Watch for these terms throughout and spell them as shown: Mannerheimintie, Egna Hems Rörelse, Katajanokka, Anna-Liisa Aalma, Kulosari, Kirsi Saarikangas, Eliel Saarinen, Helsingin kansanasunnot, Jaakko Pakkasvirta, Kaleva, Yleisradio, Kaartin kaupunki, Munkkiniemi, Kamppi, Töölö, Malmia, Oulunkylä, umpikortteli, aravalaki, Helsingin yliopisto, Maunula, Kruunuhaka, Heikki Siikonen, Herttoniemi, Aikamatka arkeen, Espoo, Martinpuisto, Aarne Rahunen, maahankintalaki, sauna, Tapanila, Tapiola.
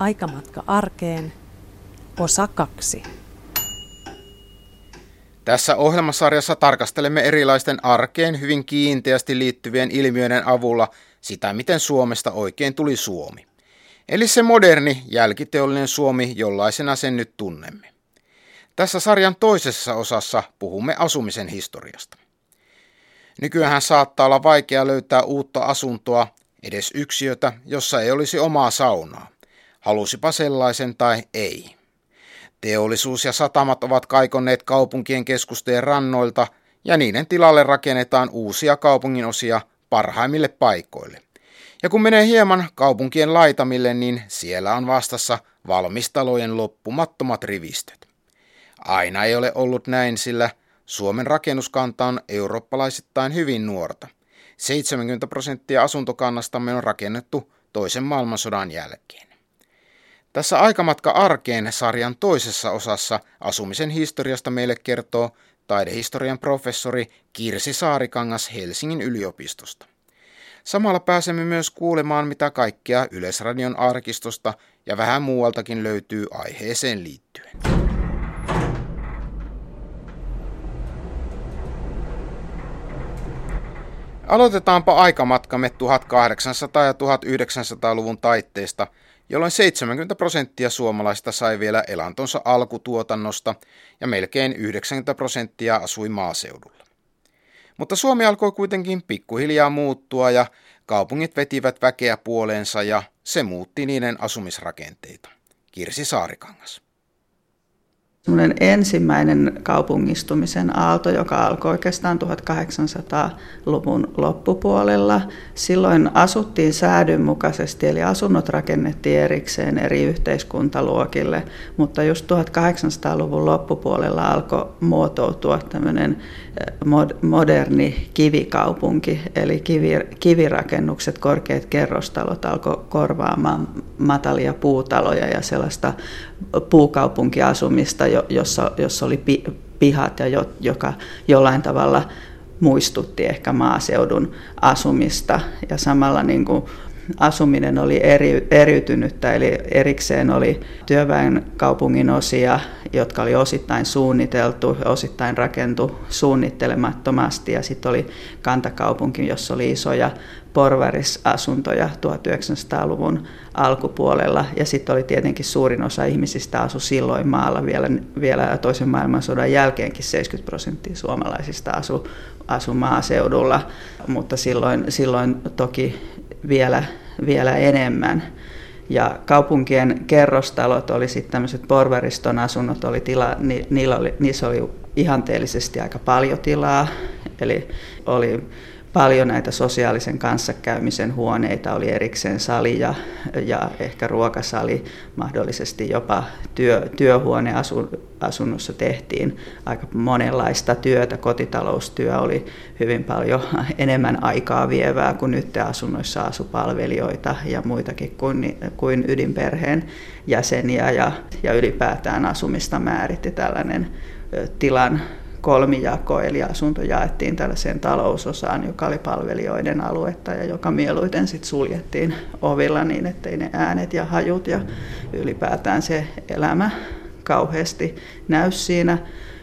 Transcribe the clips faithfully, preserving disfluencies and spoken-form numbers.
Aikamatka arkeen, osa kaksi. Tässä ohjelmasarjassa tarkastelemme erilaisten arkeen hyvin kiinteästi liittyvien ilmiöiden avulla sitä, miten Suomesta oikein tuli Suomi. Eli se moderni, jälkiteollinen Suomi, jollaisena sen nyt tunnemme. Tässä sarjan toisessa osassa puhumme asumisen historiasta. Nykyäänhän saattaa olla vaikea löytää uutta asuntoa, edes yksiötä, jossa ei olisi omaa saunaa. Halusipa sellaisen tai ei. Teollisuus ja satamat ovat kaikonneet kaupunkien keskustojen rannoilta ja niiden tilalle rakennetaan uusia kaupunginosia parhaimmille paikoille. Ja kun menee hieman kaupunkien laitamille, niin siellä on vastassa valmistalojen loppumattomat rivistöt. Aina ei ole ollut näin, sillä Suomen rakennuskanta on eurooppalaisittain hyvin nuorta. seitsemänkymmentä prosenttia asuntokannastamme on rakennettu toisen maailmansodan jälkeen. Tässä Aikamatka arkeen sarjan toisessa osassa asumisen historiasta meille kertoo taidehistorian professori Kirsi Saarikangas Helsingin yliopistosta. Samalla pääsemme myös kuulemaan, mitä kaikkea Yleisradion arkistosta ja vähän muualtakin löytyy aiheeseen liittyen. Aloitetaanpa aikamatkamme tuhatkahdeksansataa- ja tuhatyhdeksänsataaluvun taitteesta, jolloin seitsemänkymmentä prosenttia suomalaista sai vielä elantonsa alkutuotannosta ja melkein yhdeksänkymmentä prosenttia asui maaseudulla. Mutta Suomi alkoi kuitenkin pikkuhiljaa muuttua ja kaupungit vetivät väkeä puoleensa ja se muutti niiden asumisrakenteita. Kirsi Saarikangas. Sellainen ensimmäinen kaupungistumisen aalto, joka alkoi oikeastaan tuhatkahdeksansataaluvun loppupuolella. Silloin asuttiin säädynmukaisesti, eli asunnot rakennettiin erikseen eri yhteiskuntaluokille, mutta just tuhatkahdeksansataaluvun loppupuolella alkoi muotoutua tämmöinen moderni kivikaupunki, eli kivirakennukset, korkeat kerrostalot alkoi korvaamaan matalia puutaloja ja sellaista puukaupunkiasumista, jossa, jossa oli pihat ja jo, joka jollain tavalla muistutti ehkä maaseudun asumista. Ja samalla niin kuin asuminen oli eri, eriytynyttä, eli erikseen oli työväen kaupungin osia, jotka oli osittain suunniteltu, osittain rakentu suunnittelemattomasti. Ja sitten oli kantakaupunki, jossa oli isoja porvarisasuntoja tuhatyhdeksänsataaluvun alkupuolella. Ja sitten oli tietenkin suurin osa ihmisistä asui silloin maalla vielä, vielä toisen maailmansodan jälkeenkin seitsemänkymmentä prosenttia suomalaisista asui, asui maaseudulla, mutta silloin, silloin toki vielä, vielä enemmän. Ja kaupunkien kerrostalot oli sitten tämmöiset porvariston asunnot, oli tila, ni, niillä oli, niissä oli ihanteellisesti aika paljon tilaa, eli oli paljon näitä sosiaalisen kanssakäymisen huoneita, oli erikseen sali ja, ja ehkä ruokasali, mahdollisesti jopa työ, työhuoneasunnossa tehtiin aika monenlaista työtä, kotitaloustyö oli hyvin paljon enemmän aikaa vievää kuin nyt asunnoissa asui palvelijoita ja muitakin kuin, kuin ydinperheen jäseniä ja, ja ylipäätään asumista määritti tällainen tilan kolmijako, eli asunto jaettiin tällaiseen talousosaan, joka oli palvelijoiden aluetta ja joka mieluiten sit suljettiin ovilla niin, ettei ne äänet ja hajut ja ylipäätään se elämä kauheasti näy siinä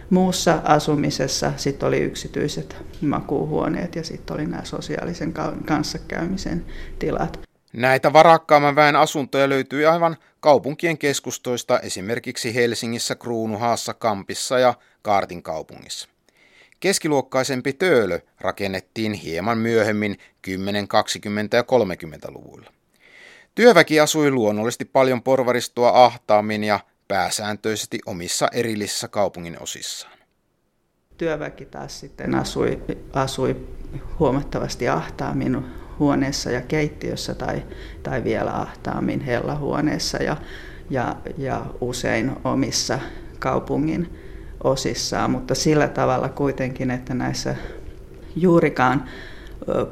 muussa asumisessa. Sitten oli yksityiset makuuhuoneet ja sitten oli nämä sosiaalisen kanssakäymisen tilat. Näitä varakkaamman väen asuntoja löytyi aivan kaupunkien keskustoista, esimerkiksi Helsingissä, Kruunuhaassa, Kampissa ja Kaartin kaupungissa. Keskiluokkaisempi Töölö rakennettiin hieman myöhemmin kymmenellä, kaksikymmentä- ja kolmekymmentäluvuilla. Työväki asui luonnollisesti paljon porvaristoa ahtaammin ja pääsääntöisesti omissa erillisissä kaupungin osissaan. Työväki taas sitten asui, asui huomattavasti ahtaammin huoneessa ja keittiössä tai, tai vielä ahtaammin hellahuoneessa ja, ja, ja usein omissa kaupungin osissaan, mutta sillä tavalla kuitenkin, että näissä juurikaan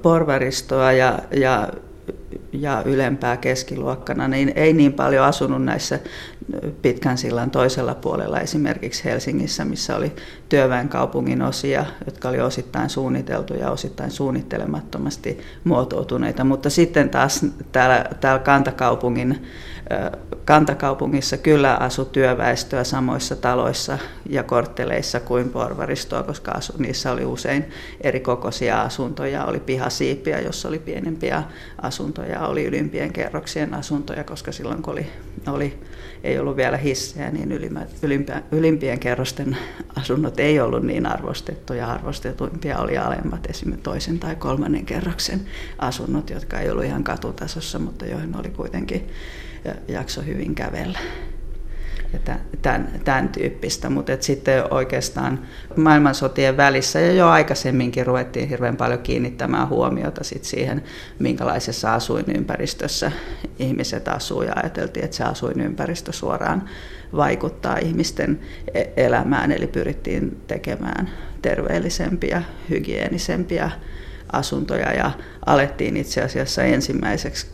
porvaristoa ja, ja, ja ylempää keskiluokkana, niin ei niin paljon asunut näissä Pitkän sillan toisella puolella, esimerkiksi Helsingissä, missä oli työväenkaupungin osia, jotka oli osittain suunniteltuja, osittain suunnittelemattomasti muotoutuneita. Mutta sitten taas täällä, täällä kantakaupungin, kantakaupungissa kyllä asui työväestöä samoissa taloissa ja kortteleissa kuin porvaristoa, koska asu, niissä oli usein eri kokoisia asuntoja. Oli pihasiipiä, jossa oli pienempiä asuntoja, oli ylimpien kerroksien asuntoja, koska silloin kun oli, oli, ei ollut vielä hissejä, niin ylimmä, ylimpä, ylimpien kerrosten asunnot ei ollut niin arvostettuja. Arvostetuimpia oli alemmat, esimerkiksi toisen tai kolmannen kerroksen asunnot, jotka ei ollut ihan katutasossa, mutta joihin oli kuitenkin jakso hyvin kävellä. Ja tämän, tämän tyyppistä, mutta sitten oikeastaan maailmansotien välissä ja jo aikaisemminkin ruvettiin hirveän paljon kiinnittämään huomiota sit siihen, minkälaisessa asuinympäristössä ihmiset asuu, ja ajateltiin, että se asuinympäristö suoraan vaikuttaa ihmisten elämään, eli pyrittiin tekemään terveellisempiä, hygieenisempiä asuntoja, ja alettiin itse asiassa ensimmäiseksi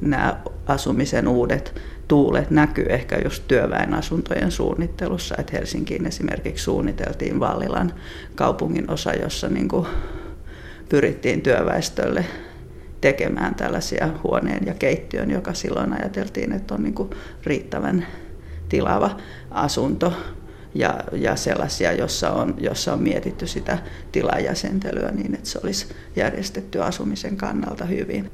nämä asumisen uudet tuulet näkyy ehkä just työväenasuntojen suunnittelussa, että Helsinkiin esimerkiksi suunniteltiin Vallilan kaupungin osa, jossa niin kuin pyrittiin työväestölle tekemään tällaisia huoneen ja keittiön, joka silloin ajateltiin, että on niin kuin riittävän tilava asunto, ja, ja sellaisia, jossa on, jossa on mietitty sitä tilajäsentelyä niin, että se olisi järjestetty asumisen kannalta hyvin.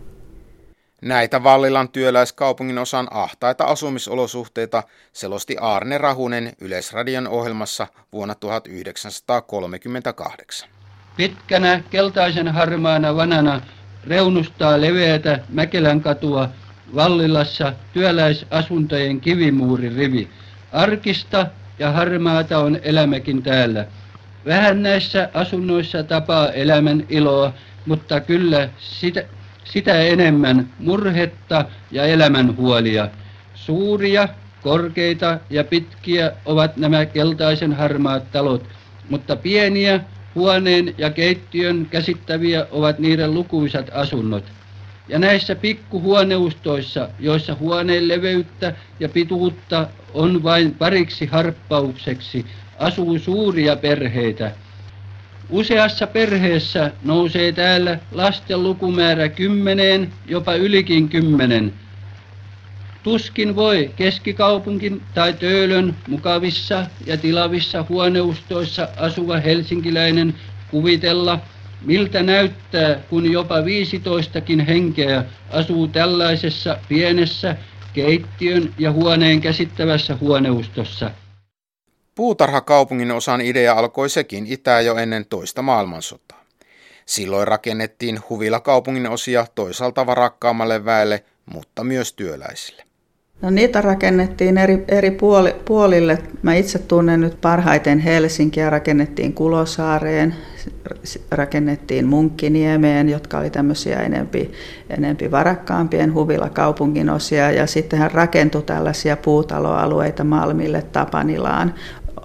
Näitä Vallilan työläiskaupungin osan ahtaita asumisolosuhteita selosti Aarne Rahunen Yleisradion ohjelmassa vuonna tuhatyhdeksänsataakolmekymmentäkahdeksan. Pitkänä keltaisen harmaana vanana reunustaa leveätä Mäkelän katua Vallilassa työläisasuntojen kivimuuririvi. Arkista ja harmaata on elämäkin täällä. Vähän näissä asunnoissa tapaa elämän iloa, mutta kyllä sitä... Sitä enemmän murhetta ja elämänhuolia. Suuria, korkeita ja pitkiä ovat nämä keltaisen harmaat talot, mutta pieniä huoneen ja keittiön käsittäviä ovat niiden lukuisat asunnot. Ja näissä pikkuhuoneustoissa, joissa huoneen leveyttä ja pituutta on vain pariksi harppaukseksi, asuu suuria perheitä. Useassa perheessä nousee täällä lasten lukumäärä kymmeneen, jopa ylikin kymmenen. Tuskin voi keskikaupunkin tai Töölön mukavissa ja tilavissa huoneustoissa asuva helsinkiläinen kuvitella, miltä näyttää, kun jopa viisitoistakin henkeä asuu tällaisessa pienessä keittiön ja huoneen käsittävässä huoneustossa. Puutarhakaupungin osan idea alkoi sekin itää jo ennen toista maailmansotaa. Silloin rakennettiin huvilakaupungin osia toisaalta varakkaammalle väelle, mutta myös työläisille. No, niitä rakennettiin eri, eri puoli, puolille. Mä itse tunnen nyt parhaiten Helsinkiä. Rakennettiin Kulosaareen, rakennettiin Munkkiniemeen, jotka oli tämmöisiä enempi, enempi varakkaampien huvilakaupungin osia. Ja sittenhän rakentui tällaisia puutaloalueita Malmille, Tapanilaan,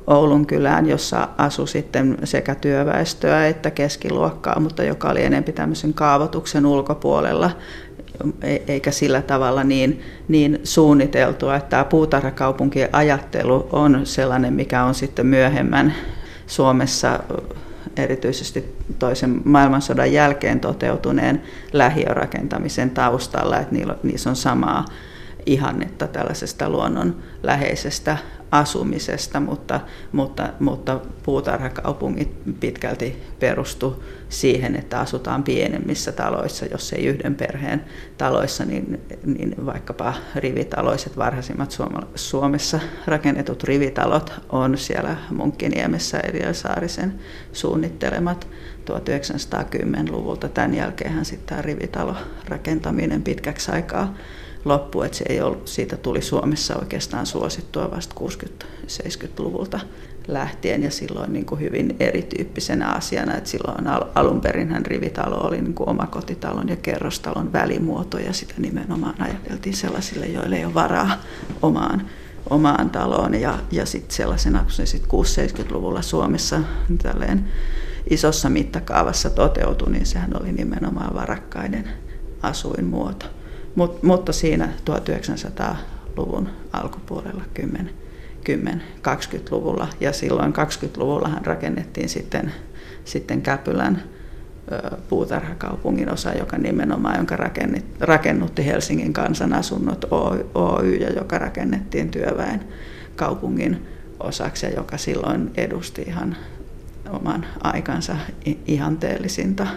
Oulunkylään, jossa asui sitten sekä työväestöä että keskiluokkaa, mutta joka oli enempi tämmöisen kaavoituksen ulkopuolella, eikä sillä tavalla niin, niin suunniteltua, että tämä puutarhakaupunkien ajattelu on sellainen, mikä on sitten myöhemmän Suomessa erityisesti toisen maailmansodan jälkeen toteutuneen lähiörakentamisen taustalla, että niissä on samaa ihannetta tällaisesta luonnonläheisestä asumisesta, mutta, mutta, mutta puutarhakaupungit pitkälti perustu siihen, että asutaan pienemmissä taloissa, jos ei yhden perheen taloissa, niin, niin vaikkapa rivitaloiset, varhaisimmat Suomessa rakennetut rivitalot on siellä Munkkiniemessä Eliel Saarisen suunnittelemat tuhatyhdeksänsataakymmenluvulta. Tämän jälkeenhän sitten tämä rivitalorakentaminen pitkäksi aikaa loppu, että se ei ollut, siitä tuli Suomessa oikeastaan suosittua vasta kuusikymmentä-seitsemänkymmentäluvulta lähtien, ja silloin niin kuin hyvin erityyppisenä asiana, että silloin alun perinhän rivitalo oli niin kuin omakotitalon ja kerrostalon välimuoto, ja sitä nimenomaan ajateltiin sellaisille, joille ei ole varaa omaan, omaan taloon, ja, ja sitten sellaisena, kun se sitten kuusikymmentä-seitsemänkymmentäluvulla Suomessa tälleen isossa mittakaavassa toteutui, niin sehän oli nimenomaan varakkaiden asuinmuoto. Mut, mutta siinä tuhatyhdeksänsataaluvun alkupuolella, kymmenen kaksikymmentäluvulla ja silloin kaksikymmentäluvullahan rakennettiin sitten, sitten Käpylän puutarhakaupungin osa, joka nimenomaan jonka rakennutti Helsingin kansanasunnot Oy ja joka rakennettiin työväen kaupungin osaksi ja joka silloin edusti ihan oman aikansa ihanteellisinta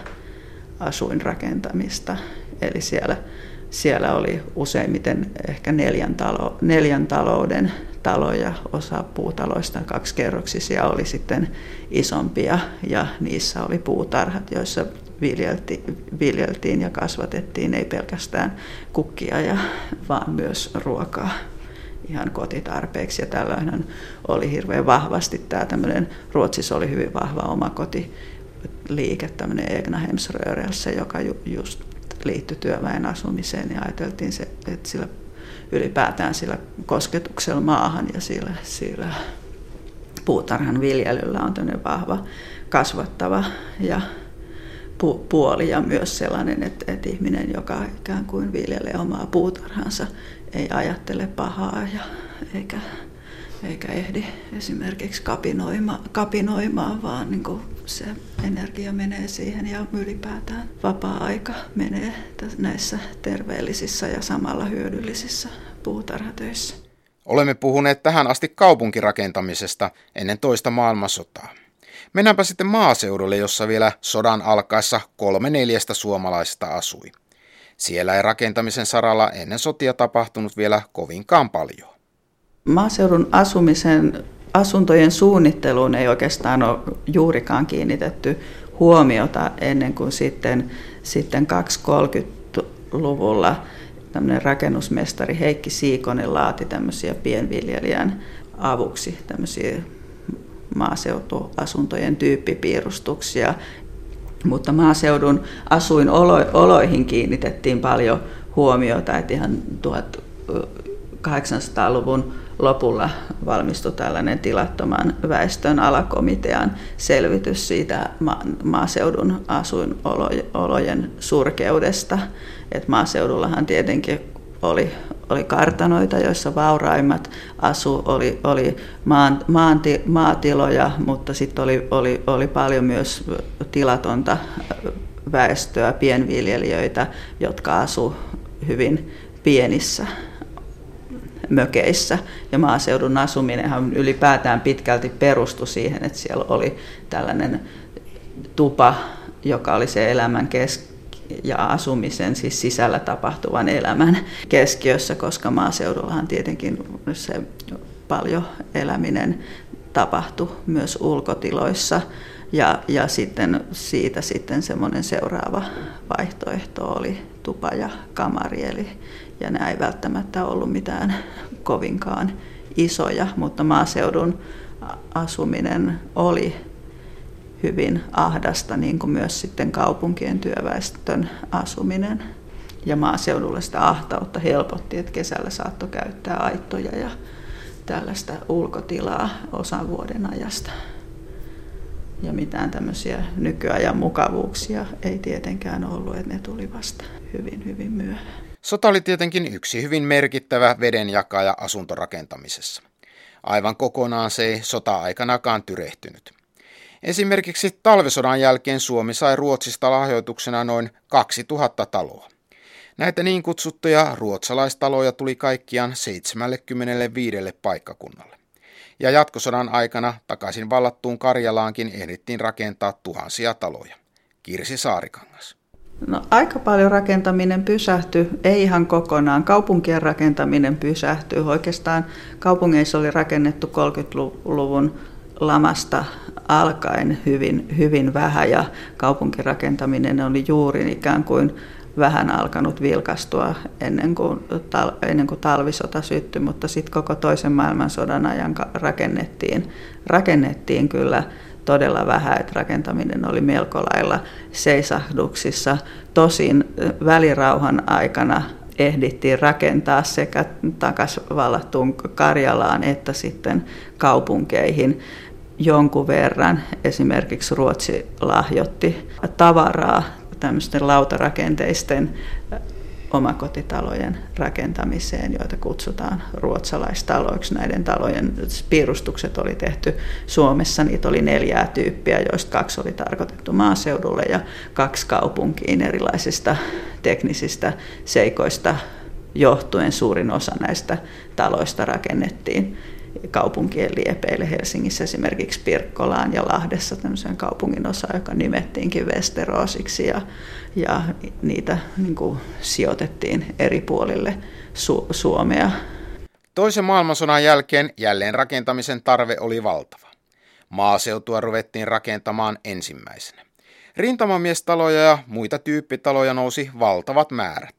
asuinrakentamista. Eli siellä, siellä oli useimmiten ehkä neljän, talo, neljän talouden taloja, osa puutaloista, kaksikerroksisia oli sitten isompia ja niissä oli puutarhat, joissa viljelti, viljeltiin ja kasvatettiin ei pelkästään kukkia, ja, vaan myös ruokaa ihan kotitarpeeksi. Ja tällöin oli hirveän vahvasti tämä tämmöinen, Ruotsissa oli hyvin vahva omakotiliike, tämmöinen Egna Hems Rörelse, joka ju, just liittyi työväen asumiseen ja ajateltiin, se, että sillä ylipäätään sillä kosketuksella maahan ja sillä, sillä puutarhan viljelyllä on tämmöinen vahva kasvattava ja pu- puoli ja myös sellainen, että, että ihminen, joka ikään kuin viljelee omaa puutarhansa, ei ajattele pahaa ja, eikä, eikä ehdi esimerkiksi kapinoima, kapinoimaan, vaan niin kuin se energia menee siihen ja ylipäätään vapaa-aika menee näissä terveellisissä ja samalla hyödyllisissä puutarhatöissä. Olemme puhuneet tähän asti kaupunkirakentamisesta ennen toista maailmansotaa. Mennäänpä sitten maaseudulle, jossa vielä sodan alkaessa kolme neljästä suomalaista asui. Siellä ei rakentamisen saralla ennen sotia tapahtunut vielä kovinkaan paljon. Maaseudun asumisen asuntojen suunnitteluun ei oikeastaan ole juurikaan kiinnitetty huomiota ennen kuin sitten, sitten kaksituhattakolmekymmentäluvulla tämmöinen rakennusmestari Heikki Siikonen laati tämmöisiä pienviljelijän avuksi tämmöisiä maaseutuasuntojen tyyppipiirustuksia. Mutta maaseudun asuinoloihin kiinnitettiin paljon huomiota, että ihan tuhatkahdeksansataaluvun lopulla valmistui tällainen tilattoman väestön alakomitean selvitys siitä maaseudun asuinolojen surkeudesta. Et maaseudullahan tietenkin oli, oli kartanoita, joissa vauraimmat asu, oli, oli maan, maanti, maatiloja, mutta sitten oli, oli, oli paljon myös tilatonta väestöä, pienviljelijöitä, jotka asu hyvin pienissä mökeissä. Ja maaseudun asuminenhan ylipäätään pitkälti perustui siihen, että siellä oli tällainen tupa, joka oli se elämän keski ja asumisen, siis sisällä tapahtuvan elämän keskiössä, koska maaseudullahan tietenkin se paljon eläminen tapahtui myös ulkotiloissa. Ja, ja sitten siitä sitten semmoinen seuraava vaihtoehto oli tupa ja kamari, eli ja nämä ei välttämättä ollut mitään kovinkaan isoja, mutta maaseudun asuminen oli hyvin ahdasta, niin kuin myös sitten kaupunkien työväestön asuminen. Ja maaseudulla sitä ahtautta helpotti, että kesällä saattoi käyttää aittoja ja tällaista ulkotilaa osan vuoden ajasta. Ja mitään tämmöisiä nykyajan mukavuuksia ei tietenkään ollut, että ne tuli vasta hyvin, hyvin myöhään. Sota oli tietenkin yksi hyvin merkittävä vedenjakaja asuntorakentamisessa. Aivan kokonaan se ei sota-aikanakaan tyrehtynyt. Esimerkiksi talvisodan jälkeen Suomi sai Ruotsista lahjoituksena noin kaksituhatta taloa. Näitä niin kutsuttuja ruotsalaistaloja tuli kaikkiaan seitsemänkymmentäviisi paikkakunnalle. Ja jatkosodan aikana takaisin vallattuun Karjalaankin ehdittiin rakentaa tuhansia taloja. Kirsi Saarikangas. No, aika paljon rakentaminen pysähtyi, ei ihan kokonaan. Kaupunkien rakentaminen pysähtyi. Oikeastaan kaupungeissa oli rakennettu kolmekymmentäluvun lamasta alkaen hyvin, hyvin vähän ja kaupunkirakentaminen oli juuri ikään kuin vähän alkanut vilkastua ennen kuin, tal- ennen kuin talvisota syttyi, mutta sitten koko toisen maailmansodan ajan rakennettiin, rakennettiin kyllä todella vähän, että rakentaminen oli melko lailla seisahduksissa. Tosin välirauhan aikana ehdittiin rakentaa sekä takaisin vallattuun Karjalaan että sitten kaupunkeihin jonkun verran. Esimerkiksi Ruotsi lahjoitti tavaraa tämmöisten lautarakenteisten omakotitalojen rakentamiseen, joita kutsutaan ruotsalaistaloiksi. Näiden talojen piirustukset oli tehty Suomessa. Niitä oli neljää tyyppiä, joista kaksi oli tarkoitettu maaseudulle ja kaksi kaupunkiin erilaisista teknisistä seikoista johtuen. Suurin osa näistä taloista rakennettiin kaupunkien liepeille, Helsingissä esimerkiksi Pirkkolaan ja Lahdessa tämmöisen kaupungin osa, joka nimettiinkin Westeroosiksi, ja, ja niitä niin kuin sijoitettiin eri puolille Su- Suomea. Toisen maailmansodan jälkeen jälleen rakentamisen tarve oli valtava. Maaseutua ruvettiin rakentamaan ensimmäisenä. Rintamamiestaloja ja muita tyyppitaloja nousi valtavat määrät.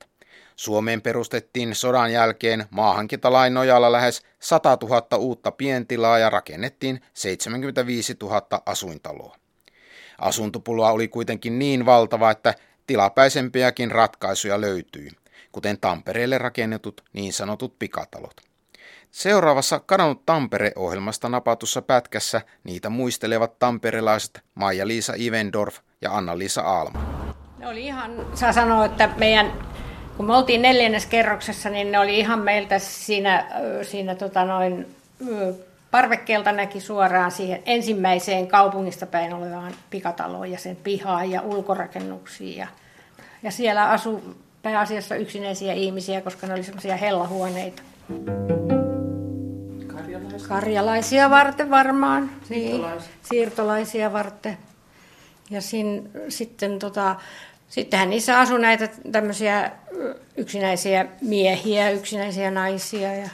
Suomeen perustettiin sodan jälkeen maahankintalain nojalla lähes satatuhatta uutta pientilaa ja rakennettiin seitsemänkymmentäviisituhatta asuintaloa. Asuntopula oli kuitenkin niin valtava, että tilapäisempiäkin ratkaisuja löytyi, kuten Tampereelle rakennetut niin sanotut pikatalot. Seuraavassa Kadonnut Tampere-ohjelmasta napatussa pätkässä niitä muistelevat tamperelaiset Maija-Liisa Ivendorf ja Anna-Liisa Aalma. Ne oli ihan, saa sanoa, että meidän... Kun me oltiin neljännessä kerroksessa, niin ne oli ihan meiltä siinä, siinä tota noin, parvekkeelta näki suoraan siihen ensimmäiseen kaupungista päin olevaan pikataloon ja sen pihaan ja ulkorakennuksiin. Ja, ja siellä asui pääasiassa yksinäisiä ihmisiä, koska ne oli semmoisia hellahuoneita. Karjalaisia. Karjalaisia varten varmaan. Siirtolaisia. Niin, siirtolaisia varten. Ja sin, sitten... Tota, Sittenhän niissä asui näitä tämmöisiä yksinäisiä miehiä, yksinäisiä naisia ja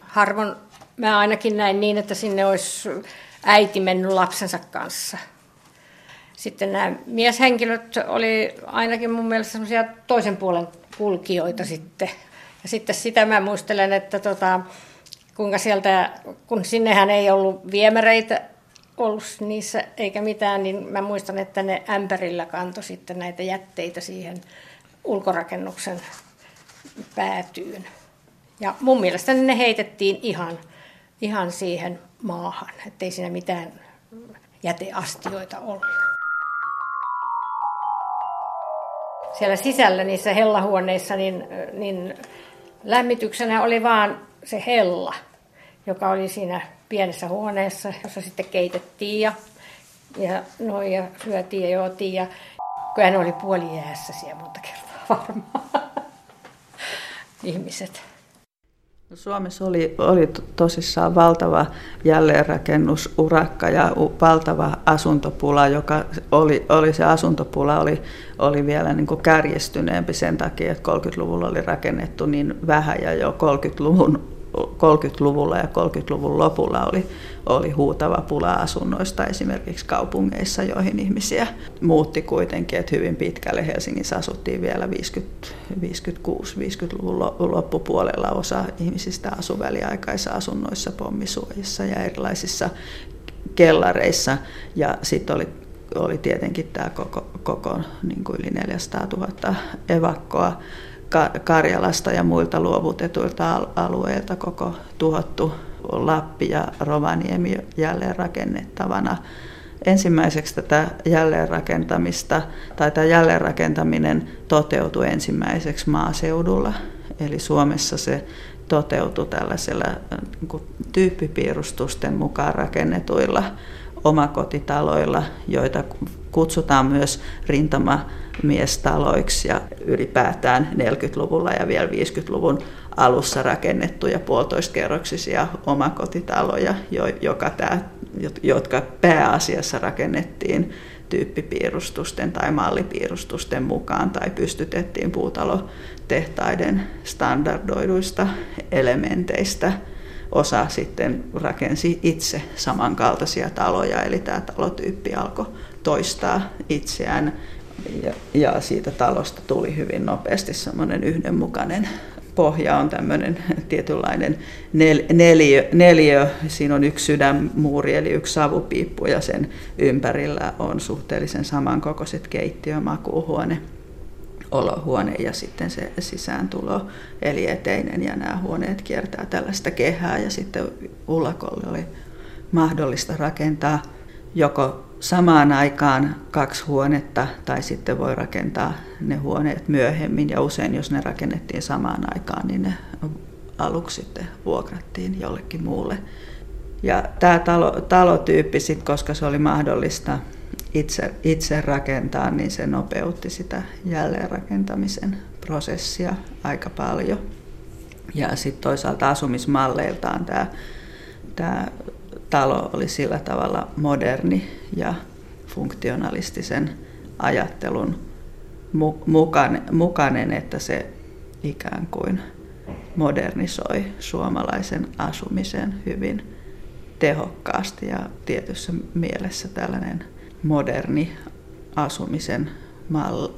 harvoin mä ainakin näin niin, että sinne olisi äiti mennyt lapsensa kanssa. Sitten nämä mieshenkilöt oli ainakin mun mielestä semmoisia toisen puolen kulkijoita sitten. Ja sitten sitä mä muistelen, että tota, kuinka sieltä, kun sinnehän ei ollut viemäreitä ollut niissä eikä mitään, niin mä muistan, että ne ämpärillä kantoi sitten näitä jätteitä siihen ulkorakennuksen päätyyn. Ja mun mielestä ne heitettiin ihan, ihan siihen maahan, ettei siinä mitään jäteastioita ollut. Siellä sisällä niissä hellahuoneissa niin, niin lämmityksenä oli vaan se hella, joka oli siinä pienessä huoneessa, jossa sitten keitettiin ja, ja, noin, ja syötiin ja juotiin. Ja... Kyllähän oli puolijäässä siellä monta kertaa varmaan ihmiset. Suomessa oli, oli tosissaan valtava jälleenrakennusurakka ja valtava asuntopula, joka oli, oli se asuntopula oli, oli vielä niin kuin kärjistyneempi sen takia, että kolmekymmentäluvulla oli rakennettu niin vähän ja jo kolmekymmentäluvun kolmekymmentäluvulla ja kolmekymmentäluvun lopulla oli, oli huutava pula asunnoista esimerkiksi kaupungeissa, joihin ihmisiä muutti kuitenkin, että hyvin pitkälle Helsingissä asuttiin vielä viisikymmentäkuusi viisikymmentäluvun loppupuolella. Osa ihmisistä asui väliaikaisissa asunnoissa, pommisuojissa ja erilaisissa kellareissa, ja sitten oli oli tietenkin tämä koko, koko niin kuin yli neljäsataatuhatta evakkoa Karjalasta ja muilta luovutetuilta alueilta, koko tuhottu Lappi ja Rovaniemi jälleen rakennettavana. Ensimmäiseksi tätä jälleenrakentamista tai tämä jälleenrakentaminen toteutui ensimmäiseksi maaseudulla, eli Suomessa se toteutui tällaisella niin kuin tyyppipiirustusten mukaan rakennetuilla omakotitaloilla, joita kutsutaan myös rintamamiestaloiksi, ja ylipäätään neljäkymmentäluvulla ja vielä viisikymmentäluvun alussa rakennettuja puolitoistakerroksisia omakotitaloja, jotka pääasiassa rakennettiin tyyppipiirustusten tai mallipiirustusten mukaan tai pystytettiin puutalotehtaiden standardoiduista elementeistä. Osa sitten rakensi itse samankaltaisia taloja, eli tämä talotyyppi alkoi toistaa itseään, ja, ja siitä talosta tuli hyvin nopeasti semmoinen yhdenmukainen. Pohja on tämmöinen tietynlainen nel, neliö, neliö, siinä on yksi sydänmuuri eli yksi savupiippu, ja sen ympärillä on suhteellisen samankokoiset keittiö, makuuhuone, olohuone ja sitten se sisääntulo, eli eteinen, ja nämä huoneet kiertää tällaista kehää, ja sitten ullakolle oli mahdollista rakentaa joko samaan aikaan kaksi huonetta tai sitten voi rakentaa ne huoneet myöhemmin ja usein jos ne rakennettiin samaan aikaan, niin ne aluksi sitten vuokrattiin jollekin muulle. Ja tämä talo, talotyyppi sitten, koska se oli mahdollista itse, itse rakentaa, niin se nopeutti sitä jälleenrakentamisen prosessia aika paljon. Ja sitten toisaalta asumismalleiltaan tämä, tämä talo oli sillä tavalla moderni ja funktionalistisen ajattelun mukainen, että se ikään kuin modernisoi suomalaisen asumisen hyvin tehokkaasti ja tietyssä mielessä tällainen moderni asumisen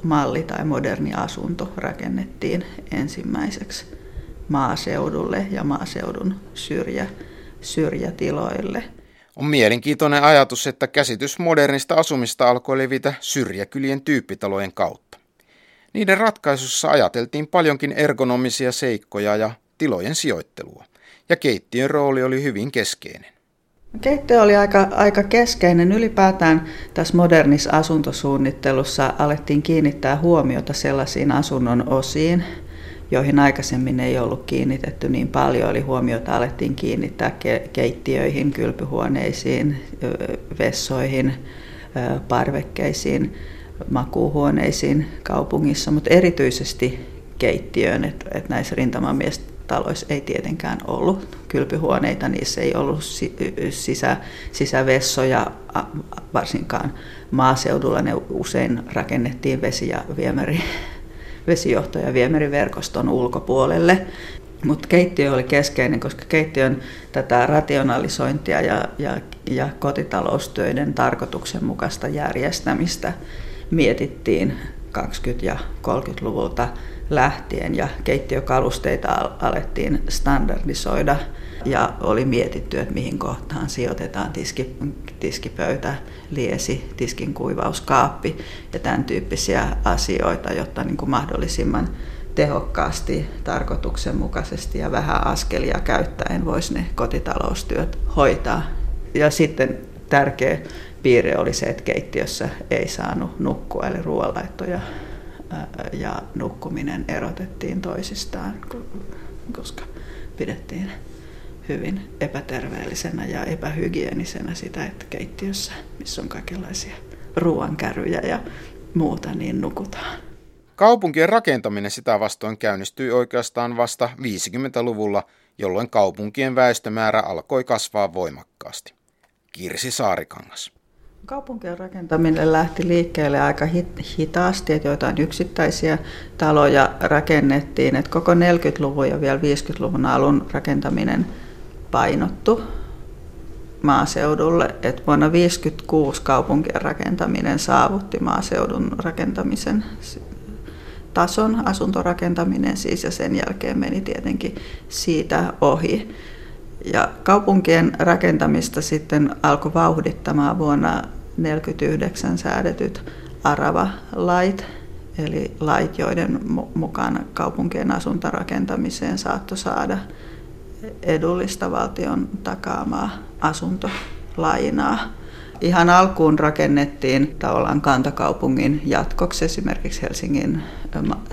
malli tai moderni asunto rakennettiin ensimmäiseksi maaseudulle ja maaseudun syrjä, syrjätiloille. On mielenkiintoinen ajatus, että käsitys modernista asumista alkoi levitä syrjäkylien tyyppitalojen kautta. Niiden ratkaisussa ajateltiin paljonkin ergonomisia seikkoja ja tilojen sijoittelua, ja keittiön rooli oli hyvin keskeinen. Keittiö oli aika, aika keskeinen. Ylipäätään tässä modernissa asuntosuunnittelussa alettiin kiinnittää huomiota sellaisiin asunnon osiin, joihin aikaisemmin ei ollut kiinnitetty niin paljon, eli huomiota alettiin kiinnittää ke- keittiöihin, kylpyhuoneisiin, vessoihin, parvekkeisiin, makuuhuoneisiin kaupungissa, mutta erityisesti keittiöön, että et näissä rintamamiestaloissa ei tietenkään ollut kylpyhuoneita, niissä ei ollut sisä, sisävessoja, varsinkaan maaseudulla ne usein rakennettiin vesi- ja viemäri. vesijohto- ja viemäriverkoston ulkopuolelle. Mutta keittiö oli keskeinen, koska keittiön tätä rationalisointia ja, ja, ja kotitaloustöiden tarkoituksenmukaista järjestämistä mietittiin kaksikymmentä- ja kolmekymmentäluvulta lähtien, ja keittiökalusteita alettiin standardisoida, ja oli mietitty, että mihin kohtaan sijoitetaan tiski, tiskipöytä, liesi, tiskin kuivauskaappi ja tämän tyyppisiä asioita, jotta niin kuin mahdollisimman tehokkaasti, tarkoituksenmukaisesti ja vähän askelia käyttäen voisi ne kotitaloustyöt hoitaa. Ja sitten tärkeä piirre oli se, että keittiössä ei saanut nukkua, eli ruoanlaitto ja, ja nukkuminen erotettiin toisistaan, koska pidettiin hyvin epäterveellisenä ja epähygienisenä sitä, että keittiössä, missä on kaikenlaisia ruoankäryjä ja muuta, niin nukutaan. Kaupunkien rakentaminen sitä vastoin käynnistyi oikeastaan vasta viisikymmentäluvulla, jolloin kaupunkien väestömäärä alkoi kasvaa voimakkaasti. Kirsi Saarikangas. Kaupunkien rakentaminen lähti liikkeelle aika hitaasti, että joitain yksittäisiä taloja rakennettiin. Että koko neljäkymmentäluvun ja vielä viidenkymmenenluvun alun rakentaminen painottu maaseudulle. Että vuonna tuhatyhdeksänsataaviisikymmentäkuusi kaupunkien rakentaminen saavutti maaseudun rakentamisen tason, asuntorakentaminen siis, ja sen jälkeen meni tietenkin siitä ohi. Ja kaupunkien rakentamista sitten alkoi vauhdittamaan vuonna tuhatyhdeksänsataaneljäkymmentäyhdeksän säädetyt aravalait, eli lait, joiden mukaan kaupunkien asuntorakentamiseen saattoi saada edullista valtion takaamaa asuntolainaa. Ihan alkuun rakennettiin tavallaan kantakaupungin jatkoksi esimerkiksi Helsingin,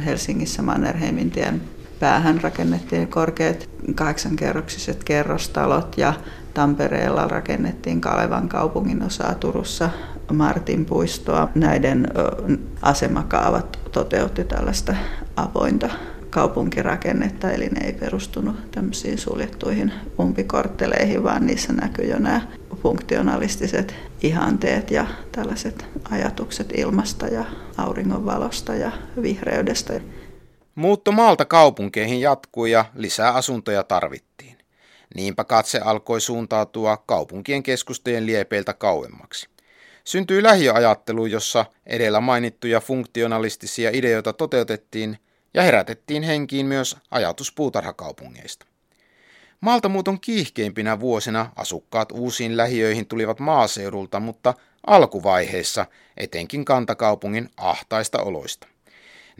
Helsingissä Mannerheimintien päähän rakennettiin korkeat kahdeksankerroksiset kerrostalot ja Tampereella rakennettiin Kalevan kaupungin osaa, Turussa Martinpuistoa. Näiden asemakaavat toteutti tällaista avointa kaupunkirakennetta, eli ne ei perustunut tämmöisiin suljettuihin umpikortteleihin, vaan niissä näkyy jo nämä funktionalistiset ihanteet ja tällaiset ajatukset ilmasta ja auringonvalosta ja vihreydestä. Muutto maalta kaupunkeihin jatkui ja lisää asuntoja tarvittiin. Niinpä katse alkoi suuntautua kaupunkien keskustojen liepeiltä kauemmaksi. Syntyi lähiöajattelu, jossa edellä mainittuja funktionalistisia ideoita toteutettiin ja herätettiin henkiin myös ajatus puutarhakaupungeista. Maaltamuuton kiihkeimpinä vuosina asukkaat uusiin lähiöihin tulivat maaseudulta, mutta alkuvaiheessa etenkin kantakaupungin ahtaista oloista.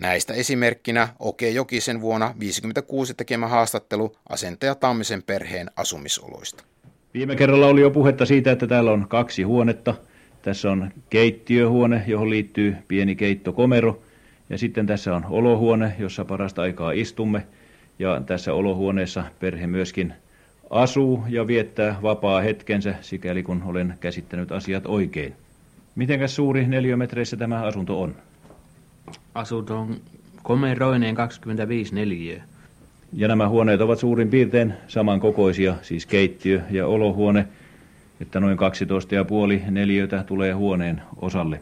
Näistä esimerkkinä Okei Jokisen vuonna tuhatyhdeksänsataaviisikymmentäkuusi tekemä haastattelu asentaja Tammisen perheen asumisoloista. Viime kerralla oli jo puhetta siitä, että täällä on kaksi huonetta, Tässä on keittiöhuone, johon liittyy pieni keittokomero. Ja sitten tässä on olohuone, jossa parasta aikaa istumme. Ja tässä olohuoneessa perhe myöskin asuu ja viettää vapaa hetkensä, sikäli kun olen käsittänyt asiat oikein. Mitenkäs suuri neliömetreissä tämä asunto on? Asunto on komeroineen kaksikymmentäviisi neliöä. Ja nämä huoneet ovat suurin piirtein samankokoisia, siis keittiö ja olohuone, että noin kaksitoista pilkku viisi neliötä tulee huoneen osalle.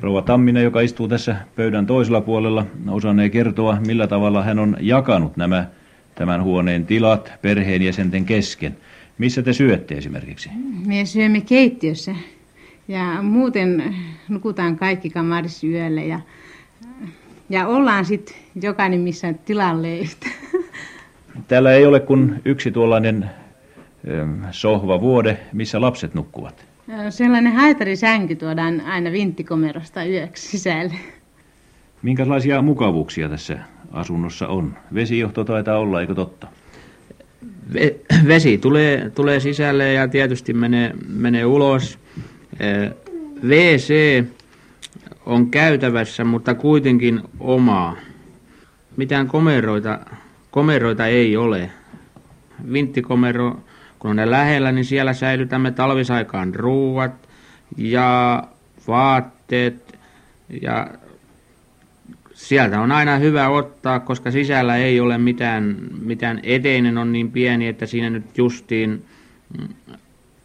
Rouva Tamminen, joka istuu tässä pöydän toisella puolella, osannee kertoa, millä tavalla hän on jakanut nämä tämän huoneen tilat perheenjäsenten kesken. Missä te syötte esimerkiksi? Me syömme keittiössä ja muuten nukutaan kaikki kamarissa yöllä ja, ja ollaan sitten jokainen missä tilalle. Täällä ei ole kuin yksi tuollainen sohvavuode, missä lapset nukkuvat. Sellainen haitarisänky tuodaan aina vinttikomerosta yöksi sisälle. Minkälaisia mukavuuksia tässä asunnossa on? Vesijohto taitaa olla, eikö totta? Vesi tulee, tulee sisälle ja tietysti menee, menee ulos. W C on käytävässä, mutta kuitenkin omaa. Mitään komeroita, komeroita ei ole. Vinttikomero, kun on ne lähellä, niin siellä säilytämme talvisaikaan ruuat ja vaatteet ja sieltä on aina hyvä ottaa, koska sisällä ei ole mitään, mitään eteinen on niin pieni, että siinä nyt justiin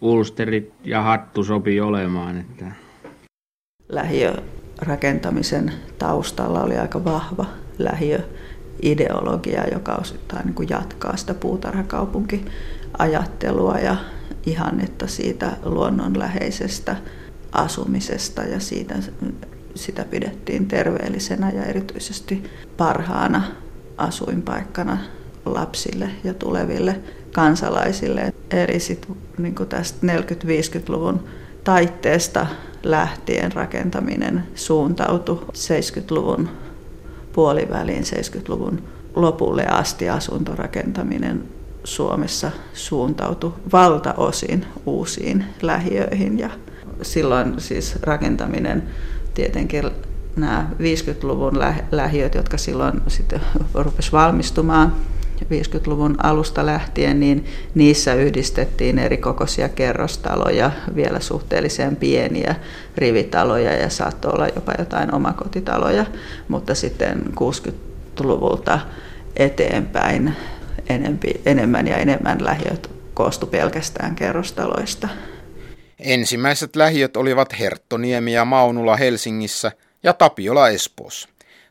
ulsterit ja hattu sopii olemaan. Että. Lähiörakentamisen taustalla oli aika vahva lähiöideologia, joka osittain niin kuin jatkaa sitä puutarhakaupunkiajattelua ja ihannetta siitä luonnonläheisestä asumisesta ja siitä. Sitä pidettiin terveellisenä ja erityisesti parhaana asuinpaikkana lapsille ja tuleville kansalaisille. Eli sit, niin kuin tästä neljäkymmentä-viisikymmentäluvun taitteesta lähtien rakentaminen suuntautui seitsemänkymmentäluvun puoliväliin, seitsemänkymmentäluvun lopulle asti asuntorakentaminen Suomessa suuntautui valtaosin uusiin lähiöihin. Ja silloin siis rakentaminen tietenkin nämä viisikymmentäluvun lähiöt, jotka silloin sitten rupesi valmistumaan viisikymmentäluvun alusta lähtien, niin niissä yhdistettiin erikokoisia kerrostaloja, vielä suhteellisen pieniä rivitaloja ja saattoi olla jopa jotain omakotitaloja, mutta sitten kuusikymmentäluvulta eteenpäin enempi, enemmän ja enemmän lähiöt koostu pelkästään kerrostaloista. Ensimmäiset lähiöt olivat Herttoniemi ja Maunula Helsingissä ja Tapiola Espoossa.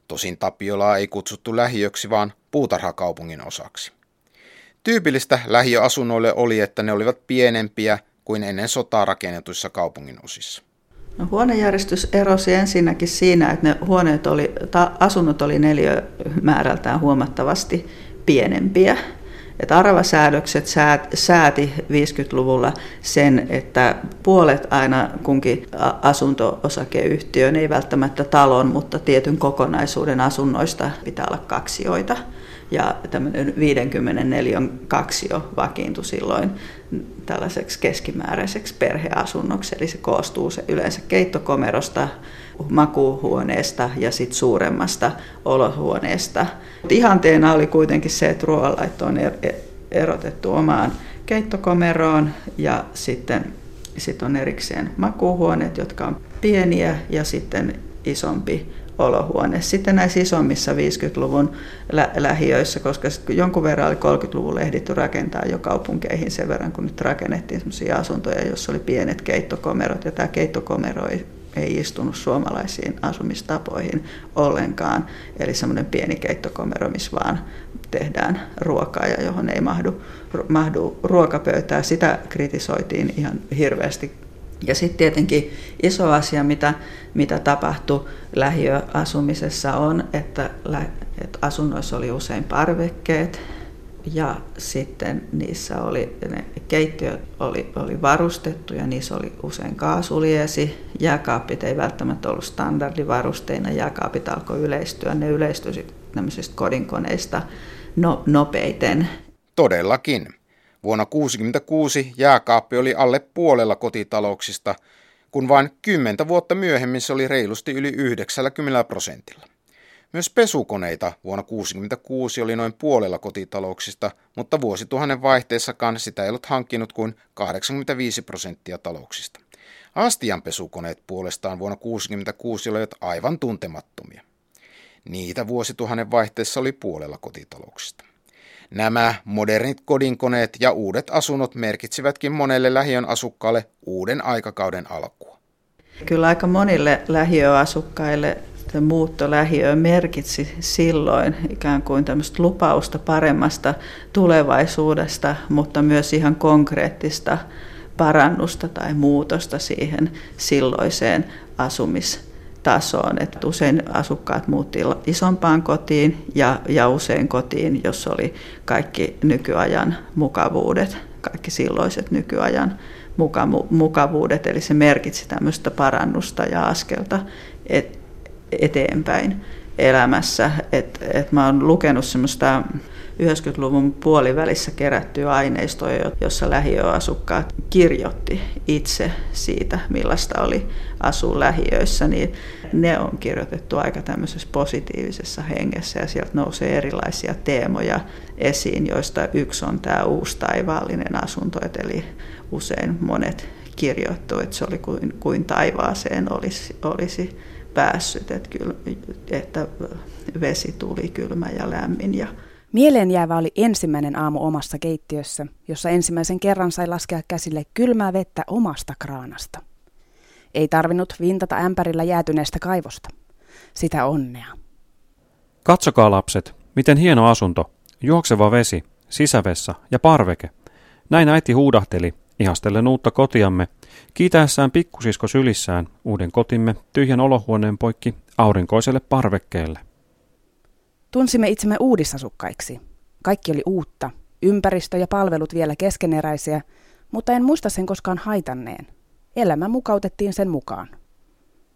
Tosin Tapiolaa ei kutsuttu lähiöksi, vaan puutarhakaupungin osaksi. Tyypillistä lähiöasunnoille oli, että ne olivat pienempiä kuin ennen sotaa rakennetuissa kaupungin osissa. No, huonejärjestys erosi ensinnäkin siinä, että ne huoneet oli, ta, asunnot oli neliömäärältään huomattavasti pienempiä. Että aravasäädökset sääti viisikymmentäluvulla sen, että puolet aina kunkin asunto-osakeyhtiön, ei välttämättä talon, mutta tietyn kokonaisuuden asunnoista pitää olla kaksioita. Ja tämmöinen viisikymmentäneljä kaksio vakiintui silloin tällaiseksi keskimääräiseksi perheasunnoksi. Eli se koostuu se yleensä keittokomerosta, makuuhuoneesta ja sitten suuremmasta olohuoneesta. Ihanteena oli kuitenkin se, että ruoanlaitto on erotettu omaan keittokomeroon ja sitten sit on erikseen makuuhuoneet, jotka on pieniä ja sitten isompi olohuone. Sitten näissä isommissa viisikymmentäluvun lä- lähiöissä, koska jonkun verran oli kolmekymmentäluvulla ehditty rakentaa jo kaupunkeihin sen verran, kun nyt rakennettiin sellaisia asuntoja, joissa oli pienet keittokomerot ja tämä keittokomero ei ei istunut suomalaisiin asumistapoihin ollenkaan. Eli semmoinen pieni keittokomero, missä vaan tehdään ruokaa ja johon ei mahdu, mahdu ruokapöytää. Sitä kritisoitiin ihan hirveästi. Ja sitten tietenkin iso asia, mitä, mitä tapahtui lähiöasumisessa on, että, että asunnoissa oli usein parvekkeet. Ja sitten niissä oli, ne keittiöt oli, oli varustettu ja niissä oli usein kaasuliesi. Jääkaapit ei välttämättä ollut standardivarusteina. Jääkaapit alkoi yleistyä. Ne yleistyivät tämmöisistä kodinkoneista no, nopeiten. Todellakin. Vuonna tuhatyhdeksänsataakuusikymmentäkuusi jääkaappi oli alle puolella kotitalouksista, kun vain kymmentä vuotta myöhemmin se oli reilusti yli yhdeksänkymmentä prosentilla. Myös pesukoneita vuonna tuhatyhdeksänsataakuusikymmentäkuusi oli noin puolella kotitalouksista, mutta vuosituhannen vaihteessakaan sitä ei ollut hankkinut kuin kahdeksankymmentäviisi prosenttia talouksista. Astianpesukoneet puolestaan vuonna tuhatyhdeksänsataakuusikymmentäkuusi olivat aivan tuntemattomia. Niitä vuosituhannen vaihteessa oli puolella kotitalouksista. Nämä modernit kodinkoneet ja uudet asunnot merkitsivätkin monelle lähiön asukkaalle uuden aikakauden alkua. Kyllä aika monille lähiöasukkaille muutto lähiöön merkitsi silloin ikään kuin tämmöistä lupausta paremmasta tulevaisuudesta, mutta myös ihan konkreettista parannusta tai muutosta siihen silloiseen asumistasoon. Että usein asukkaat muuttiin isompaan kotiin ja, ja usein kotiin, jossa oli kaikki nykyajan mukavuudet, kaikki silloiset nykyajan muka, mukavuudet. Eli se merkitsi tämmöistä parannusta ja askelta et, eteenpäin elämässä. Et, et mä oon lukenut semmoista yhdeksänkymmentäluvun puolivälissä kerättyä aineistoa, jossa lähiöasukkaat kirjoitti itse siitä, millaista oli asua lähiöissä, niin ne on kirjoitettu aika tämmöisessä positiivisessa hengessä ja sieltä nousee erilaisia teemoja esiin, joista yksi on tämä uusi taivaallinen asunto, eli usein monet kirjoittuu, että se oli kuin, kuin taivaaseen olisi, olisi päässyt, että, kyl, että vesi tuli kylmä ja lämmin ja mieleenjäävä oli ensimmäinen aamu omassa keittiössä, jossa ensimmäisen kerran sai laskea käsille kylmää vettä omasta kraanasta. Ei tarvinnut vintata ämpärillä jäätyneestä kaivosta. Sitä onnea. Katsokaa lapset, miten hieno asunto. Juokseva vesi, sisävessa ja parveke. Näin äiti huudahteli, ihastellen uutta kotiamme, kiitäessään pikkusisko sylissään uuden kotimme tyhjän olohuoneen poikki aurinkoiselle parvekkeelle. Tunsimme itsemme uudisasukkaiksi. Kaikki oli uutta, ympäristö ja palvelut vielä keskeneräisiä, mutta en muista sen koskaan haitanneen. Elämä mukautettiin sen mukaan.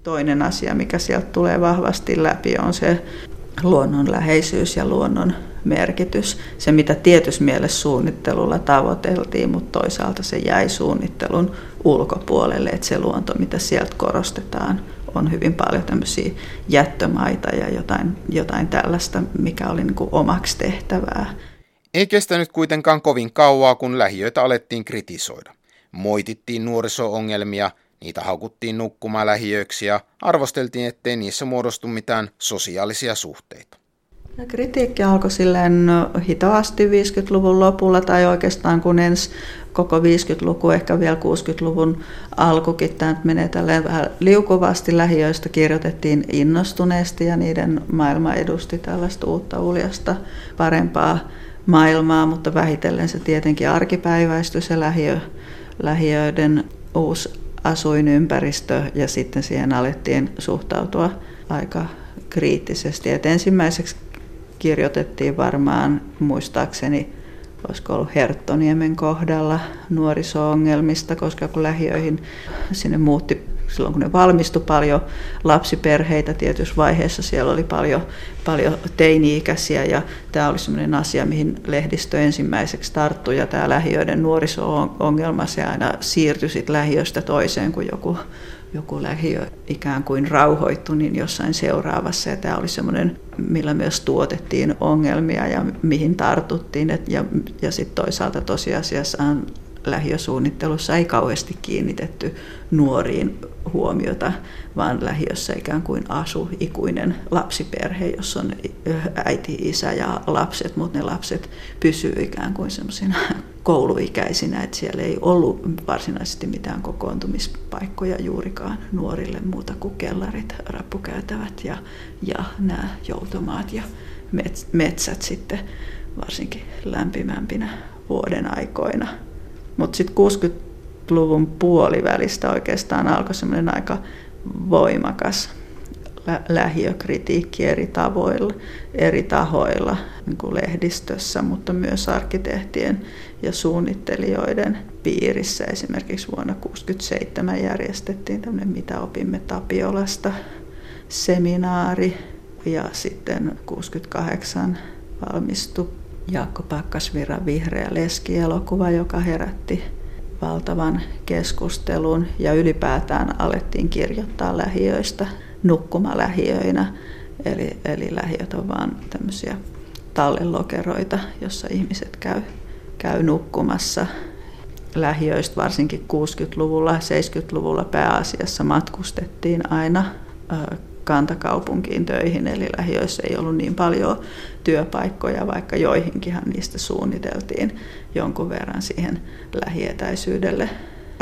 Toinen asia, mikä sieltä tulee vahvasti läpi, on se luonnonläheisyys ja luonnon merkitys. Se, mitä tietyssä mielessä suunnittelulla tavoiteltiin, mutta toisaalta se jäi suunnittelun ulkopuolelle, että se luonto, mitä sieltä korostetaan, on hyvin paljon tämmöisiä jättömaita ja jotain, jotain tällaista, mikä oli niin kuin omaksi tehtävää. Ei kestänyt kuitenkaan kovin kauaa, kun lähiöitä alettiin kritisoida. Moitittiin nuoriso-ongelmia, niitä haukuttiin nukkumalähiöiksi ja arvosteltiin, ettei niissä muodostu mitään sosiaalisia suhteita. Kritiikki alkoi silleen hitaasti viisikymmentäluvun lopulla tai oikeastaan kun ensi koko viisikymmentäluku, ehkä vielä kuusikymmentäluvun alkukin. Tämä menee tälleen vähän liukuvasti. Lähiöistä kirjoitettiin innostuneesti ja niiden maailma edusti tällaista uutta uljasta parempaa maailmaa, mutta vähitellen se tietenkin arkipäiväistyi se lähiö, lähiöiden uusi asuinympäristö ja sitten siihen alettiin suhtautua aika kriittisesti. Et ensimmäiseksi kirjoitettiin varmaan, muistaakseni, olisiko ollut Herttoniemen kohdalla nuoriso-ongelmista, koska kun lähiöihin sinne muutti, silloin kun ne valmistui paljon lapsiperheitä, tietyssä vaiheessa siellä oli paljon, paljon teini-ikäisiä ja tämä oli sellainen asia, mihin lehdistö ensimmäiseksi tarttui ja tämä lähiöiden nuoriso-ongelma, se aina siirtyi sit lähiöstä toiseen, kun joku joku lähiö ikään kuin rauhoittui, niin jossain seuraavassa. Ja tämä oli semmoinen, millä myös tuotettiin ongelmia ja mihin tartuttiin. Et ja ja sitten toisaalta tosiasiassa lähiösuunnittelussa ei kauheasti kiinnitetty nuoriin huomiota, vaan lähiössä ikään kuin asu ikuinen lapsiperhe, jossa on äiti, isä ja lapset, mutta ne lapset pysyvät ikään kuin semmoisina kouluikäisinä, että siellä ei ollut varsinaisesti mitään kokoontumispaikkoja juurikaan nuorille muuta kuin kellarit, rappukäytävät ja, ja nämä joutomaat ja metsät sitten varsinkin lämpimämpinä vuoden aikoina. Mutta sitten kuusikymmentäluvun puolivälistä oikeastaan alkoi semmoinen aika voimakas lä- lähiökritiikki eri tavoilla, eri tahoilla, niin kuin lehdistössä, mutta myös arkkitehtien ja suunnittelijoiden piirissä. Esimerkiksi vuonna tuhatyhdeksänsataakuusikymmentäseitsemän järjestettiin tämmöinen Mitä opimme Tapiolasta -seminaari ja sitten tuhatyhdeksänsataakuusikymmentäkahdeksan valmistui Jaakko Pakkasvirran Vihreä leski-elokuva, joka herätti valtavan keskustelun ja ylipäätään alettiin kirjoittaa lähiöistä nukkumalähiöinä. Eli, eli lähiöt on vaan tämmöisiä tallenlokeroita, jossa ihmiset käy, käy nukkumassa. Lähiöistä varsinkin kuusikymmentäluvulla, seitsemänkymmentäluvulla pääasiassa matkustettiin aina ö, kantakaupunkiin töihin, eli lähiöissä ei ollut niin paljon työpaikkoja, vaikka joihinkinhan niistä suunniteltiin jonkun verran siihen lähietäisyydelle.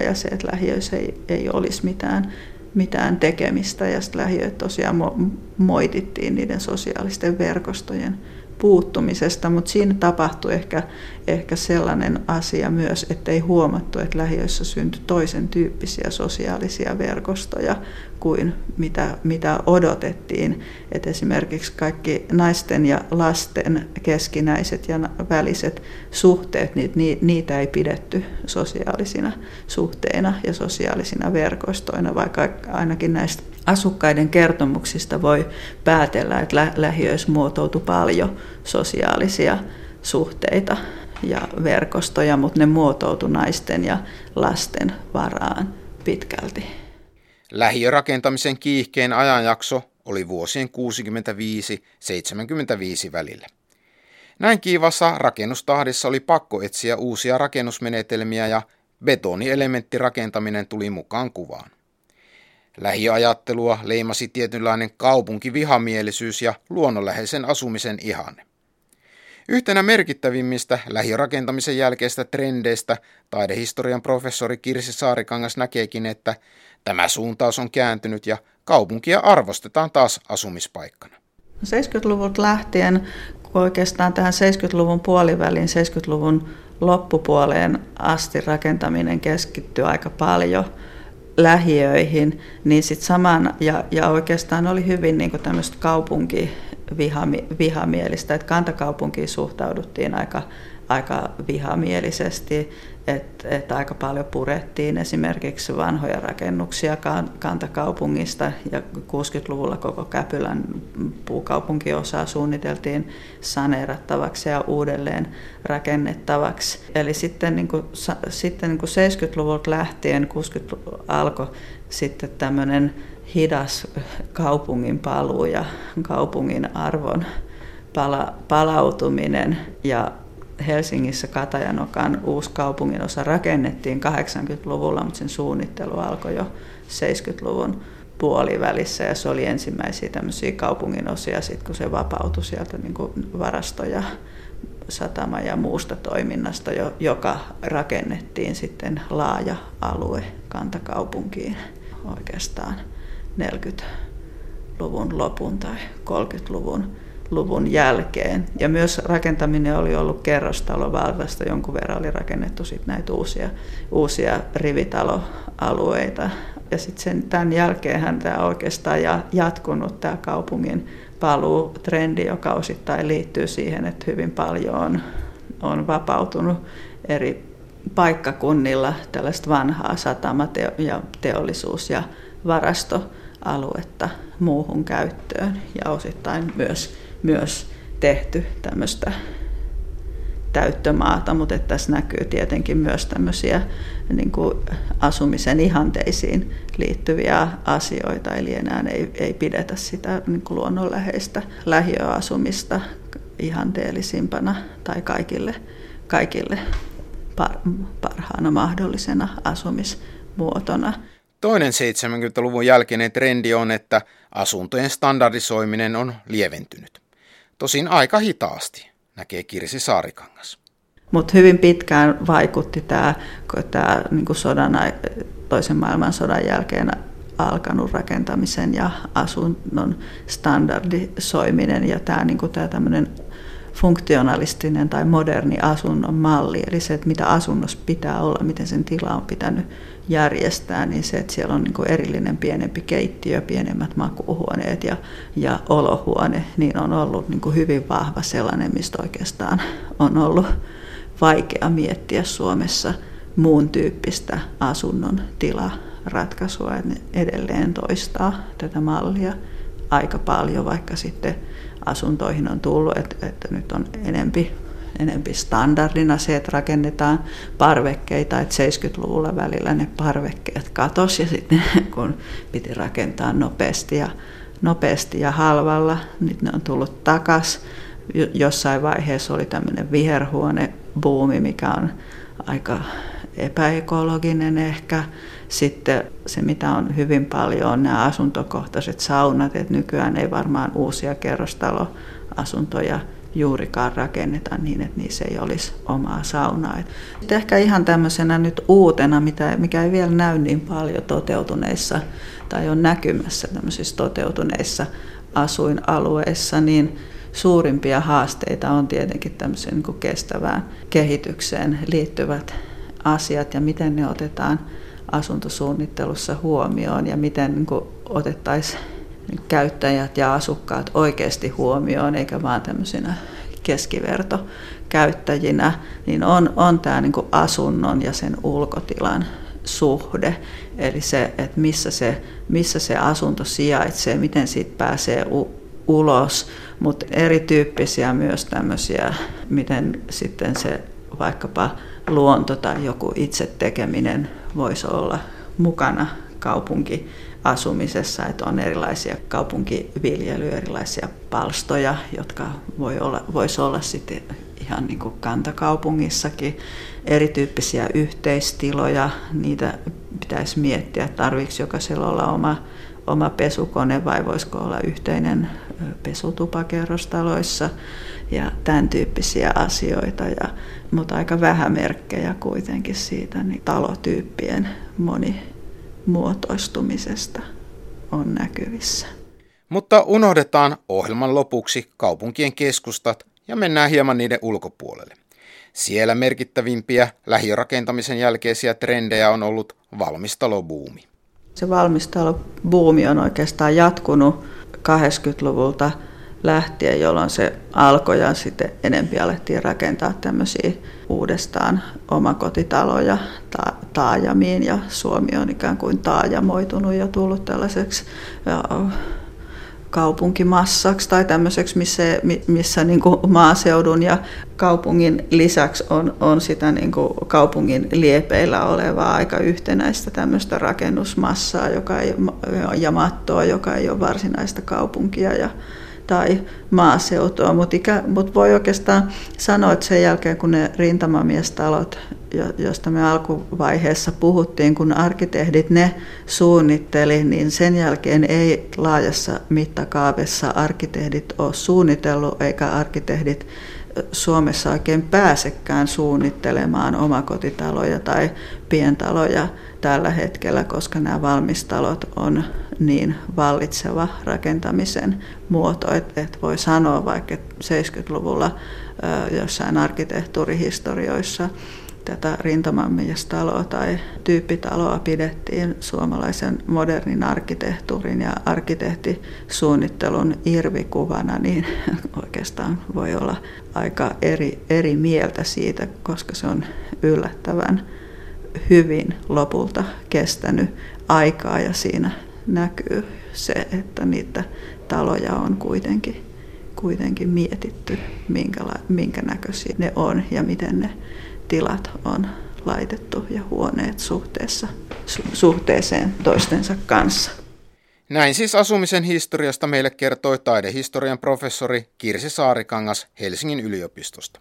Ja se, että lähiöissä ei, ei olisi mitään, mitään tekemistä, ja sitten lähiöitä tosiaan mo- moitittiin niiden sosiaalisten verkostojen puuttumisesta, mutta siinä tapahtui ehkä, ehkä sellainen asia myös, ettei huomattu, että lähiöissä syntyi toisen tyyppisiä sosiaalisia verkostoja kuin mitä, mitä odotettiin. Et esimerkiksi kaikki naisten ja lasten keskinäiset ja väliset suhteet, niitä, niitä ei pidetty sosiaalisina suhteina ja sosiaalisina verkostoina, vaikka ainakin näistä asukkaiden kertomuksista voi päätellä, että lä- lähiöissä muotoutui paljon sosiaalisia suhteita ja verkostoja, mutta ne muotoutui naisten ja lasten varaan pitkälti. Lähiörakentamisen kiihkein ajanjakso oli vuosien kuusikymmentäviisi seitsemänkymmentäviisi välillä. Näin kiivassa rakennustahdissa oli pakko etsiä uusia rakennusmenetelmiä ja betonielementtirakentaminen tuli mukaan kuvaan. Lähiöajattelua leimasi tietynlainen kaupunkivihamielisyys ja luonnonläheisen asumisen ihanne. Yhtenä merkittävimmistä lähiörakentamisen jälkeistä trendeistä taidehistorian professori Kirsi Saarikangas näkeekin, että tämä suuntaus on kääntynyt ja kaupunkia arvostetaan taas asumispaikkana. seitsemänkymmentäluvulta lähtien, oikeastaan tähän seitsemänkymmentäluvun puoliväliin, seitsemänkymmentäluvun loppupuoleen asti rakentaminen keskittyy aika paljon lähiöihin, niin sitten saman, ja, ja oikeastaan oli hyvin niin kuin tämmöistä kaupunkivihamielistä, että kantakaupunkiin suhtauduttiin aika, aika vihamielisesti, että et aika paljon purettiin esimerkiksi vanhoja rakennuksia kantakaupungista, ja kuusikymmentäluvulla koko Käpylän puukaupunkiosaa suunniteltiin saneerattavaksi ja uudelleen rakennettavaksi. Eli sitten, niin kuin, sitten niin kuin seitsemänkymmentäluvulta lähtien, kuusikymmentäluvulta alkoi sitten tämmöinen hidas kaupungin paluu ja kaupungin arvon pala, palautuminen, ja Helsingissä Katajanokan uusi kaupunginosa rakennettiin kahdeksankymmentäluvulla, mutta sen suunnittelu alkoi jo seitsemänkymmentäluvun puolivälissä, ja se oli ensimmäisiä tämmöisiä kaupunginosia, sit kun se vapautui sieltä niin kuin varastoja, satama ja muusta toiminnasta, joka rakennettiin sitten laaja alue kantakaupunkiin oikeastaan neljänkymmentäluvun lopun tai kolmekymmentäluvun luvun jälkeen. Ja myös rakentaminen oli ollut kerrostalovaltaista, jonkun verran oli rakennettu sit näitä uusia, uusia rivitaloalueita. Ja sitten tämän jälkeenhän tämä oikeastaan jatkunut tämä kaupungin paluutrendi, joka osittain liittyy siihen, että hyvin paljon on, on vapautunut eri paikkakunnilla tällaista vanhaa satama- ja teollisuus- ja varastoaluetta muuhun käyttöön, ja osittain myös myös tehty tämmöistä täyttömaata, mutta että tässä näkyy tietenkin myös tämmöisiä niin kuin asumisen ihanteisiin liittyviä asioita, eli enää ei, ei pidetä sitä niin kuin luonnonläheistä lähiöasumista ihanteellisimpana tai kaikille, kaikille par, parhaana mahdollisena asumismuotona. Toinen seitsemänkymmentäluvun jälkeinen trendi on, että asuntojen standardisoiminen on lieventynyt. Tosin aika hitaasti, näkee Kirsi Saarikangas. Mutta hyvin pitkään vaikutti tämä niinku sodan, toisen maailmansodan jälkeen alkanut rakentamisen ja asunnon standardisoiminen ja tämä niinku tämmöinen funktionalistinen tai moderni asunnon malli, eli se, että mitä asunnossa pitää olla, miten sen tila on pitänyt järjestää, niin se, että siellä on niin kuin erillinen pienempi keittiö, pienemmät makuuhuoneet ja, ja olohuone, niin on ollut niin kuin hyvin vahva sellainen, mistä oikeastaan on ollut vaikea miettiä Suomessa muun tyyppistä asunnon tilaratkaisua. Ne edelleen toistaa tätä mallia aika paljon, vaikka sitten asuntoihin on tullut, että, että nyt on enempi enempi standardina se, että rakennetaan parvekkeita, että seitsemänkymmentäluvulla välillä ne parvekkeet katosi ja sitten kun piti rakentaa nopeasti ja, nopeasti ja halvalla, nyt ne on tullut takaisin. Jossain vaiheessa oli tämmöinen viherhuonebuumi, mikä on aika epäekologinen ehkä. Sitten se, mitä on hyvin paljon, on nämä asuntokohtaiset saunat, että nykyään ei varmaan uusia kerrostaloasuntoja juurikaan rakenneta niin, että niissä ei olisi omaa saunaa. Sitten ehkä ihan tämmöisenä nyt uutena, mikä ei vielä näy niin paljon toteutuneissa tai on näkymässä tämmöisissä toteutuneissa asuinalueissa, niin suurimpia haasteita on tietenkin tämmöiseen niin kuin kestävään kehitykseen liittyvät asiat ja miten ne otetaan asuntosuunnittelussa huomioon ja miten niin kuin otettaisiin käyttäjät ja asukkaat oikeasti huomioon, eikä vaan tämmöisinä keskivertokäyttäjinä, niin on, on tämä niin kuin asunnon ja sen ulkotilan suhde. Eli se, että missä se, missä se asunto sijaitsee, miten siitä pääsee u- ulos, mutta erityyppisiä myös tämmöisiä, miten sitten se vaikkapa luonto tai joku itse tekeminen voisi olla mukana kaupunkiasumisessa, että on erilaisia kaupunkiviljelyjä, erilaisia palstoja, jotka voi olla, voisi olla sitten ihan niin kuin kantakaupungissakin, erityyppisiä yhteistiloja, niitä pitäisi miettiä, tarviiko jokaisella olla oma oma pesukone vai voisiko olla yhteinen pesutupa kerrostaloissa ja tämän tyyppisiä asioita, ja, mutta aika vähän merkkejä kuitenkin siitä niin talotyyppien monimuotoistumisesta on näkyvissä. Mutta unohdetaan ohjelman lopuksi kaupunkien keskustat ja mennään hieman niiden ulkopuolelle. Siellä merkittävimpiä lähiörakentamisen jälkeisiä trendejä on ollut valmistalobuumi. Se valmistalobuumi on oikeastaan jatkunut kahdeksankymmentäluvulta lähtien, jolloin se alkoi ja sitten enemmän alettiin rakentaa tämmöisiä uudestaan omakotitaloja ta- taajamiin. Ja Suomi on ikään kuin taajamoitunut ja tullut tällaiseksi kaupunkimassaksi tai tämmöiseksi, missä, missä niin kuin maaseudun ja kaupungin lisäksi on, on sitä niin kuin kaupungin liepeillä olevaa aika yhtenäistä tämmöistä rakennusmassaa joka ei, ja mattoa, joka ei ole varsinaista kaupunkia ja, tai maaseutua. Mutta mut voi oikeastaan sanoa, että sen jälkeen kun ne rintamamiestalot, josta me alkuvaiheessa puhuttiin, kun arkkitehdit ne suunnitteli, niin sen jälkeen ei laajassa mittakaavassa arkkitehdit ole suunnitellut, eikä arkkitehdit Suomessa oikein pääsekään suunnittelemaan omakotitaloja tai pientaloja tällä hetkellä, koska nämä valmistalot on niin vallitseva rakentamisen muoto, että voi sanoa vaikka seitsemänkymmentäluvulla jossain arkkitehtuurihistorioissa tätä rintamamiestaloa tai tyyppitaloa pidettiin suomalaisen modernin arkkitehtuurin ja arkkitehtisuunnittelun irvikuvana, niin oikeastaan voi olla aika eri, eri mieltä siitä, koska se on yllättävän hyvin lopulta kestänyt aikaa ja siinä näkyy se, että niitä taloja on kuitenkin, kuitenkin mietitty, minkä, minkä näköisiä ne on ja miten ne tilat on laitettu ja huoneet suhteessa, su, suhteeseen toistensa kanssa. Näin siis asumisen historiasta meille kertoi taidehistorian professori Kirsi Saarikangas Helsingin yliopistosta.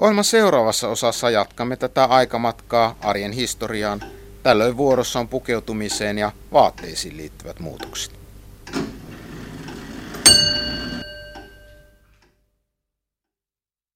Ohjelman seuraavassa osassa jatkamme tätä aikamatkaa arjen historiaan. Tällöin vuorossa on pukeutumiseen ja vaatteisiin liittyvät muutokset.